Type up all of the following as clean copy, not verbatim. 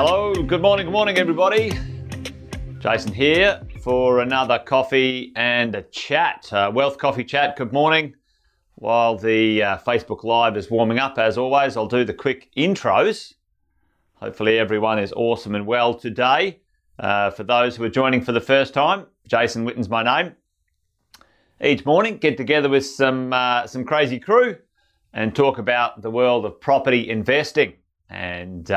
Hello, good morning everybody. Jason here for another coffee and a chat, Wealth Coffee Chat. Good morning. While the Facebook Live is warming up, as always, I'll do the quick intros. Hopefully everyone is awesome and well today. For those who are joining for the first time, Jason Whitten's my name. Each morning, get together with some crazy crew and talk about the world of property investing. And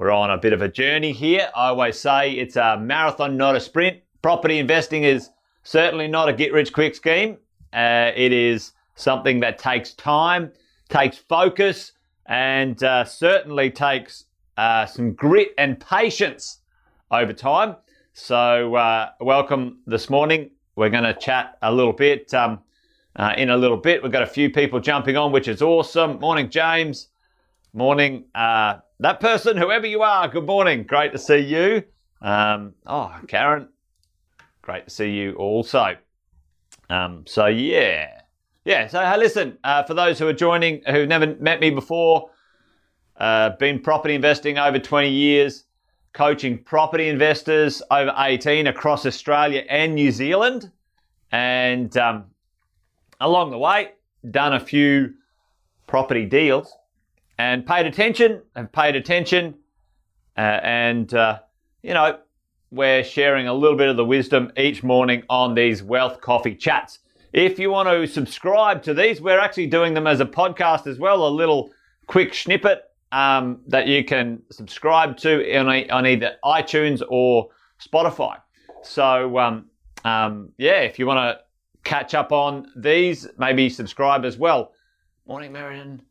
we're on a bit of a journey here. I always say it's a marathon, not a sprint. Property investing is certainly not a get-rich-quick scheme. It is something that takes time, takes focus, and certainly takes some grit and patience over time. So welcome this morning. We're going to chat a little bit in a little bit. We've got a few people jumping on, which is awesome. Morning, James. Morning, that person, whoever you are. Good morning. Great to see you. Karen. Great to see you also. So hey, listen, for those who are joining, who've never met me before, been property investing over 20 years, coaching property investors over 18 across Australia and New Zealand. And along the way, done a few property deals and paid attention. We're sharing a little bit of the wisdom each morning on these Wealth Coffee Chats. If you want to subscribe to these, we're actually doing them as a podcast as well, a little quick snippet that you can subscribe to on either iTunes or Spotify. So, if you want to catch up on these, maybe subscribe as well. Morning, Marion.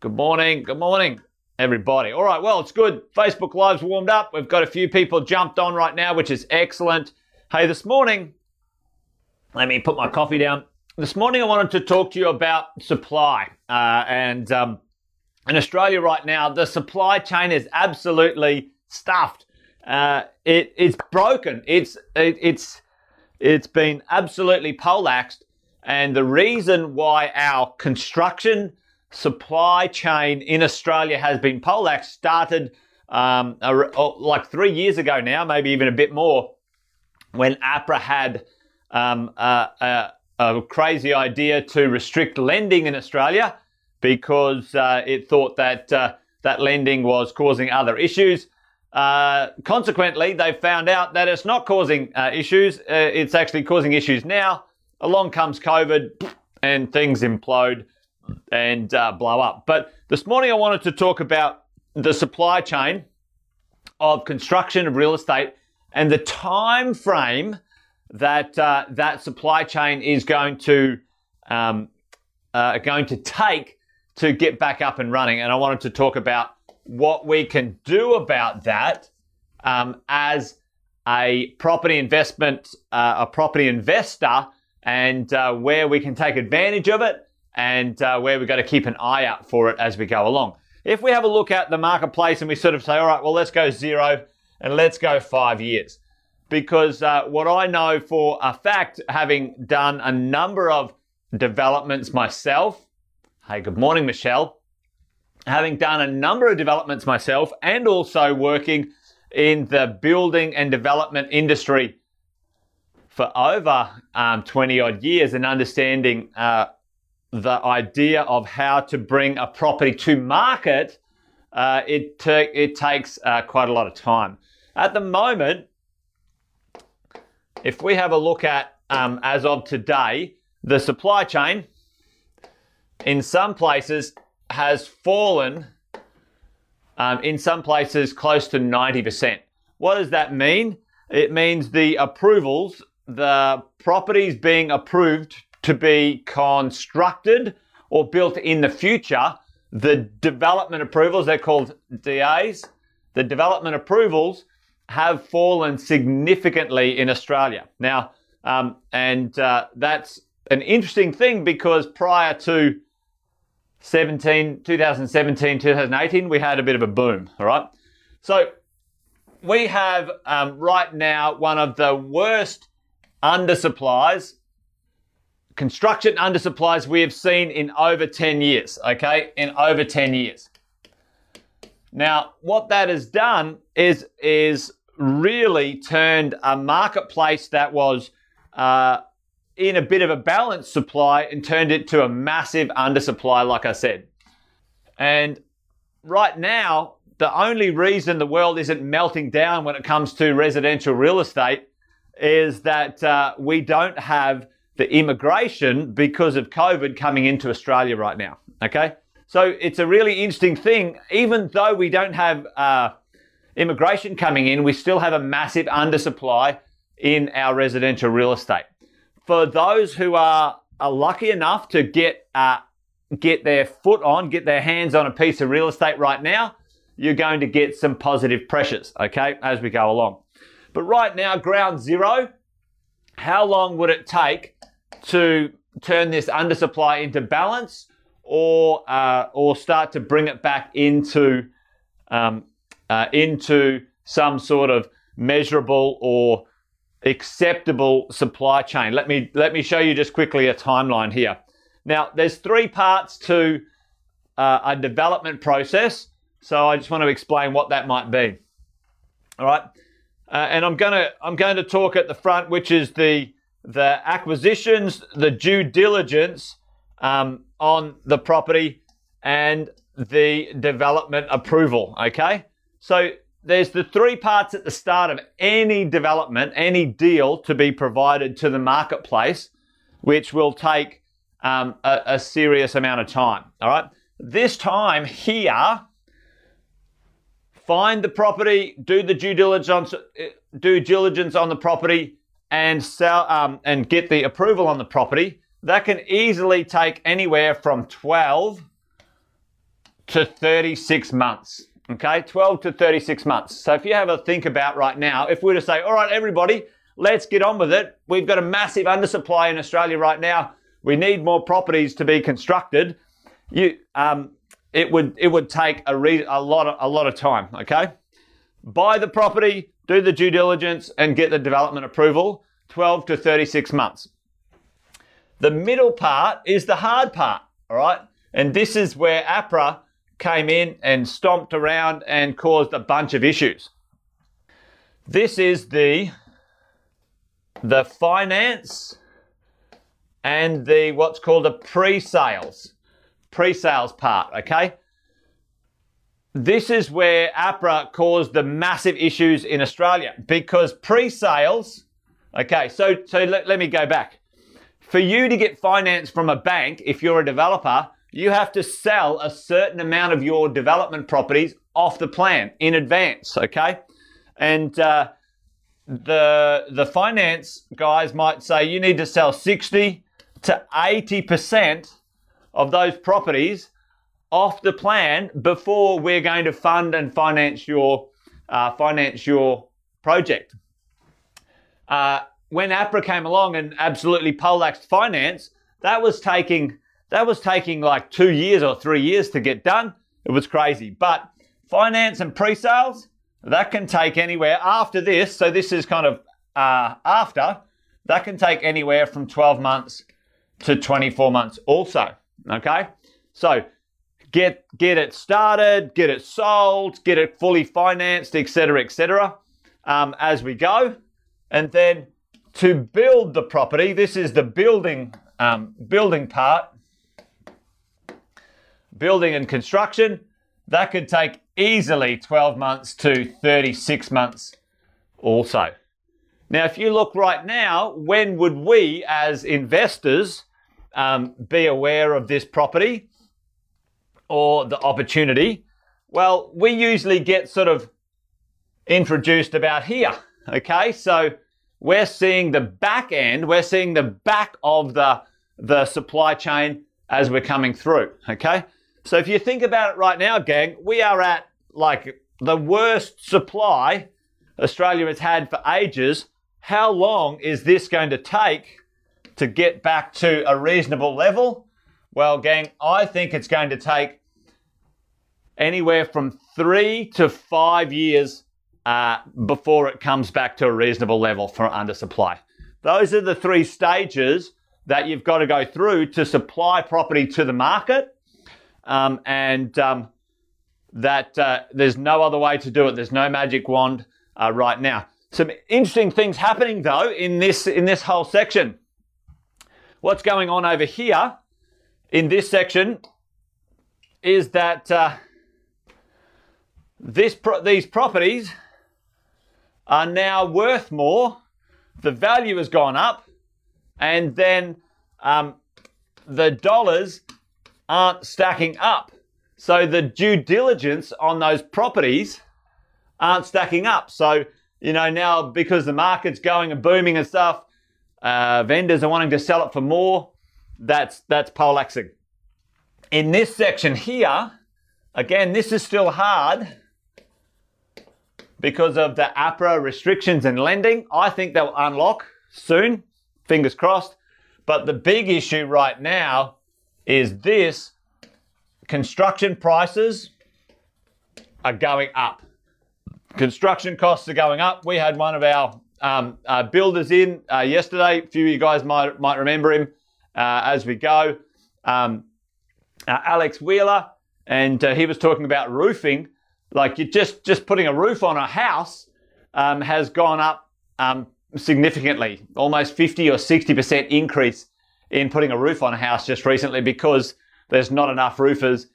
Good morning. Everybody. All right, well, it's good. Facebook Live's warmed up. We've got a few people jumped on right now, which is excellent. Hey, this morning, let me put my coffee down. This morning, I wanted to talk to you about supply. In Australia right now, the supply chain is absolutely stuffed. It's broken. It's been absolutely poleaxed. And the reason why our construction supply chain in Australia has been poleaxed started like 3 years ago now, maybe even a bit more, when APRA had a crazy idea to restrict lending in Australia because it thought that that lending was causing other issues. Consequently, they found out that it's not causing issues. It's actually causing issues now. Along comes COVID and things implode and blow up. But this morning I wanted to talk about the supply chain of construction of real estate and the time frame that that supply chain is going to take to get back up and running. And I wanted to talk about what we can do about that as a property investor, and where we can take advantage of it, and where we've got to keep an eye out for it as we go along. If we have a look at the marketplace and we sort of say, all right, well, let's go 0 and let's go 5 years. Because what I know for a fact, having done a number of developments myself, hey, good morning, Michelle. Having done a number of developments myself and also working in the building and development industry for over 20 odd years and understanding the idea of how to bring a property to market, it takes quite a lot of time. At the moment, if we have a look at, as of today, the supply chain in some places has fallen, in some places close to 90%. What does that mean? It means the approvals, the properties being approved to be constructed or built in the future, the development approvals, they're called DAs, the development approvals have fallen significantly in Australia. Now, that's an interesting thing because prior to 2017, 2018, we had a bit of a boom, all right? So we have right now one of the worst construction undersupplies we have seen in over 10 years, okay? Now, what that has done is really turned a marketplace that was in a bit of a balanced supply and turned it to a massive undersupply, like I said. And right now, the only reason the world isn't melting down when it comes to residential real estate is that we don't have the immigration because of COVID coming into Australia right now, okay? So it's a really interesting thing. Even though we don't have immigration coming in, we still have a massive undersupply in our residential real estate. For those who are lucky enough to get their foot on, get their hands on a piece of real estate right now, you're going to get some positive pressures, okay, as we go along. But right now, ground zero, how long would it take to turn this undersupply into balance or start to bring it back into some sort of measurable or acceptable supply chain? Let me show you just quickly a timeline here. Now, there's three parts to a development process. So I just want to explain what that might be. All right. And I'm going to talk at the front, which is the acquisitions, the due diligence on the property, and the development approval. Okay. So there's the three parts at the start of any development, any deal to be provided to the marketplace, which will take a serious amount of time. All right. This time here, find the property, do the due diligence on the property, and sell and get the approval on the property. That can easily take anywhere from 12 to 36 months. Okay, 12 to 36 months. So if you have a think about right now, if we were to say, all right, everybody, let's get on with it. We've got a massive undersupply in Australia right now. We need more properties to be constructed. It would take a lot of time, okay? Buy the property, do the due diligence, and get the development approval, 12 to 36 months. The middle part is the hard part, all right? And this is where APRA came in and stomped around and caused a bunch of issues. This is the finance and the what's called a pre-sales part, okay? This is where APRA caused the massive issues in Australia, because pre-sales, okay, so let me go back. For you to get finance from a bank, if you're a developer, you have to sell a certain amount of your development properties off the plan in advance, okay? And the finance guys might say you need to sell 60 to 80% of those properties off the plan before we're going to fund and finance your project. When APRA came along and absolutely poleaxed finance, that was taking like 2 years or 3 years to get done. It was crazy. But finance and pre-sales, that can take anywhere after this. So this is kind of after, that can take anywhere from 12 months to 24 months also. Okay, so get it started, get it sold, get it fully financed, et cetera, as we go. And then to build the property, this is the building part, building and construction. That could take easily 12 months to 36 months also. Now, if you look right now, when would we as investors be aware of this property or the opportunity? Well, we usually get sort of introduced about here, okay? So we're seeing the back end, we're seeing the back of the supply chain as we're coming through, okay? So if you think about it right now, gang, we are at like the worst supply Australia has had for ages. How long is this going to take to get back to a reasonable level? Well, gang, I think it's going to take anywhere from 3 to 5 years before it comes back to a reasonable level for undersupply. Those are the three stages that you've got to go through to supply property to the market. that there's no other way to do it. There's no magic wand right now. Some interesting things happening though in this whole section. What's going on over here in this section is that these properties are now worth more. The value has gone up, and then the dollars aren't stacking up. So the due diligence on those properties aren't stacking up. So, you know, now because the market's going and booming and stuff, vendors are wanting to sell it for more. That's poleaxing. In this section here, again, this is still hard because of the APRA restrictions and lending. I think they'll unlock soon, fingers crossed. But the big issue right now is this: construction prices are going up. Construction costs are going up. We had one of our builders in yesterday. A few of you guys might remember him as we go. Alex Wheeler, and he was talking about roofing. Like, you just putting a roof on a house has gone up significantly, almost 50 or 60% increase in putting a roof on a house just recently, because there's not enough roofers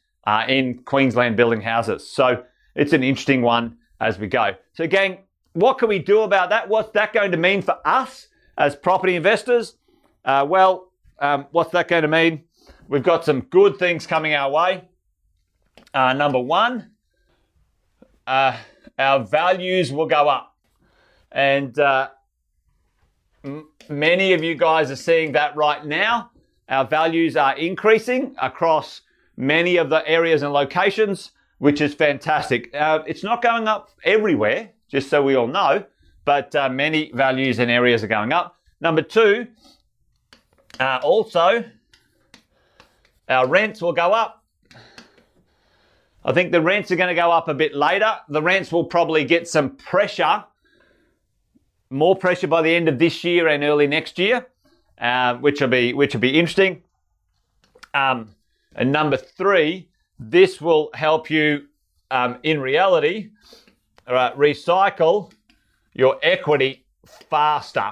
in Queensland building houses. So it's an interesting one as we go. So gang, what can we do about that? What's that going to mean for us as property investors? What's that going to mean? We've got some good things coming our way. Number one, our values will go up. And many of you guys are seeing that right now. Our values are increasing across many of the areas and locations, which is fantastic. It's not going up everywhere, just so we all know, but many values and areas are going up. Number two, also, our rents will go up. I think the rents are going to go up a bit later. The rents will probably get some pressure, more pressure by the end of this year and early next year, which will be interesting. And number three, this will help you in reality recycle your equity faster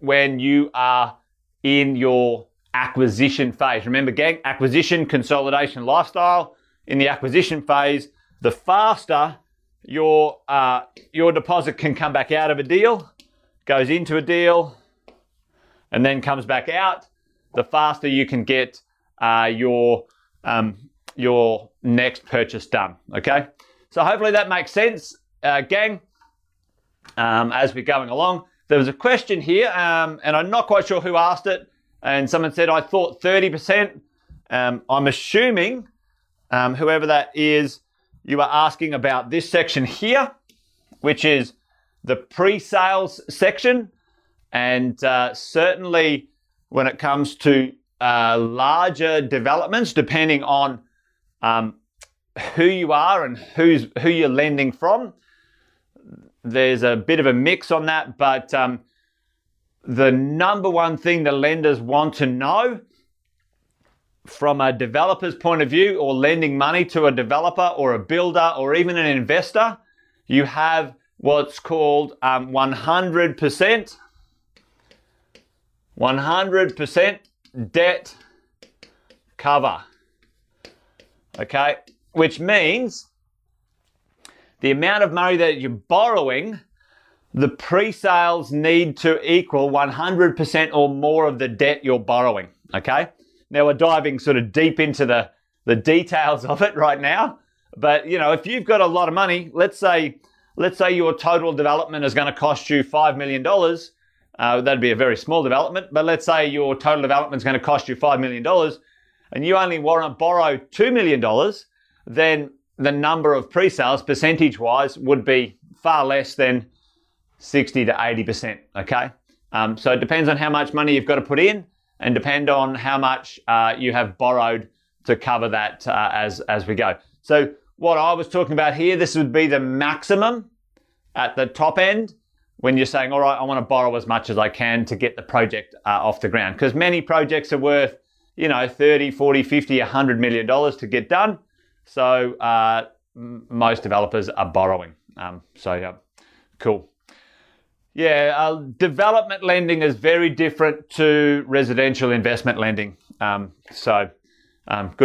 when you are in your acquisition phase. Remember, gang, acquisition, consolidation, lifestyle. In the acquisition phase, the faster your deposit can come back out of a deal, goes into a deal, and then comes back out, the faster you can get your next purchase done. Okay, so hopefully that makes sense, gang. As we're going along, there was a question here, and I'm not quite sure who asked it. And someone said, I thought 30%. I'm assuming, whoever that is, you are asking about this section here, which is the pre-sales section. And certainly when it comes to larger developments, depending on who you are and who you're lending from, there's a bit of a mix on that. But the number one thing the lenders want to know from a developer's point of view, or lending money to a developer or a builder or even an investor, you have what's called 100% debt cover. Okay, which means the amount of money that you're borrowing, the pre-sales need to equal 100% or more of the debt you're borrowing, okay? Now, we're diving sort of deep into the details of it right now, but, you know, if you've got a lot of money, let's say your total development is going to cost you $5 million. That'd be a very small development, but let's say your total development is going to cost you $5 million and you only want to borrow $2 million, then the number of pre-sales percentage-wise would be far less than 60 to 80%, okay? So it depends on how much money you've got to put in, and depend on how much you have borrowed to cover that as we go. So what I was talking about here, this would be the maximum at the top end when you're saying, all right, I want to borrow as much as I can to get the project off the ground. Because many projects are worth, you know, 30, 40, 50, $100 million to get done. So most developers are borrowing. So yeah, cool. Yeah, development lending is very different to residential investment lending. Good. All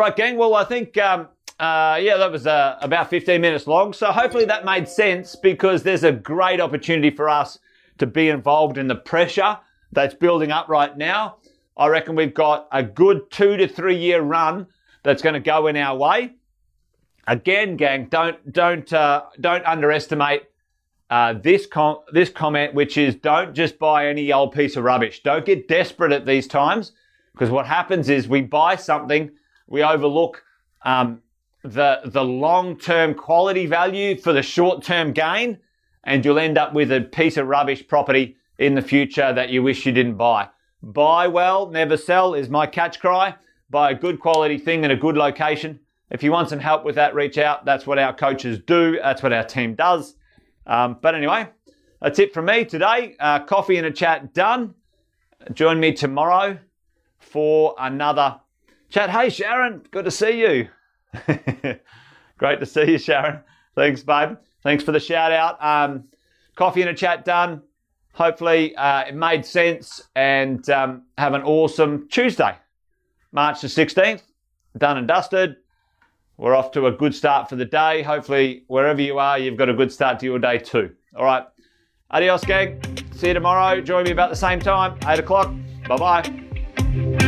right, gang. Well, I think, yeah, that was about 15 minutes long. So hopefully that made sense, because there's a great opportunity for us to be involved in the pressure that's building up right now. I reckon we've got a good 2 to 3 year run that's going to go in our way. Again, gang, don't underestimate this comment, which is don't just buy any old piece of rubbish. Don't get desperate at these times, because what happens is we buy something, we overlook the long-term quality value for the short-term gain, and you'll end up with a piece of rubbish property in the future that you wish you didn't buy. Buy well, never sell is my catch cry. Buy a good quality thing in a good location. If you want some help with that, reach out. That's what our coaches do. That's what our team does. But anyway, that's it from me today. Coffee and a chat done. Join me tomorrow for another chat. Hey, Sharon, good to see you. Great to see you, Sharon. Thanks, babe. Thanks for the shout out. Coffee and a chat done. Hopefully it made sense, and have an awesome Tuesday, March the 16th. Done and dusted. We're off to a good start for the day. Hopefully, wherever you are, you've got a good start to your day too. All right. Adios, gang. See you tomorrow. Join me about the same time, 8 o'clock. Bye-bye.